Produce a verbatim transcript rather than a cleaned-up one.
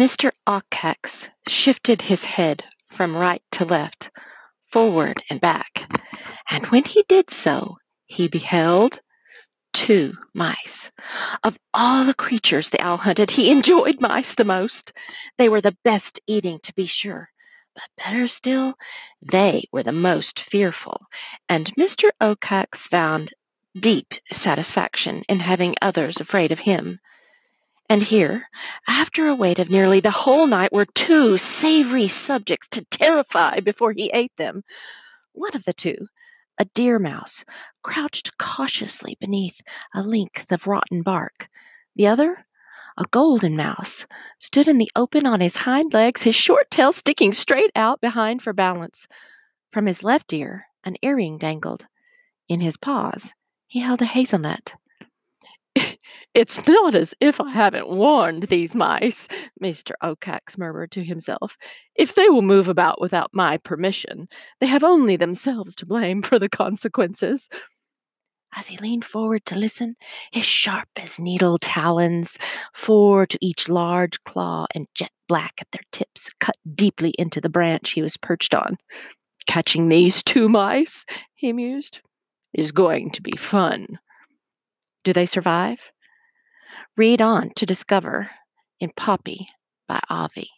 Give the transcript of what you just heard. Mister Awcax shifted his head from right to left, forward and back, and when he did so, he beheld two mice. Of all the creatures the owl hunted, he enjoyed mice the most. They were the best eating, to be sure, but better still, they were the most fearful, and Mister Awcax found deep satisfaction in having others afraid of him. And here, after a wait of nearly the whole night, were two savory subjects to terrify before he ate them. One of the two, a deer mouse, crouched cautiously beneath a length of rotten bark. The other, a golden mouse, stood in the open on his hind legs, his short tail sticking straight out behind for balance. From his left ear, an earring dangled. In his paws, he held a hazelnut. "It's not as if I haven't warned these mice," Mister Awcax murmured to himself. "If they will move about without my permission, they have only themselves to blame for the consequences." As he leaned forward to listen, his sharp-as-needle talons, four to each large claw and jet black at their tips, cut deeply into the branch he was perched on. "Catching these two mice," he mused, "is going to be fun." Do they survive? Read on to discover in Poppy by Avi.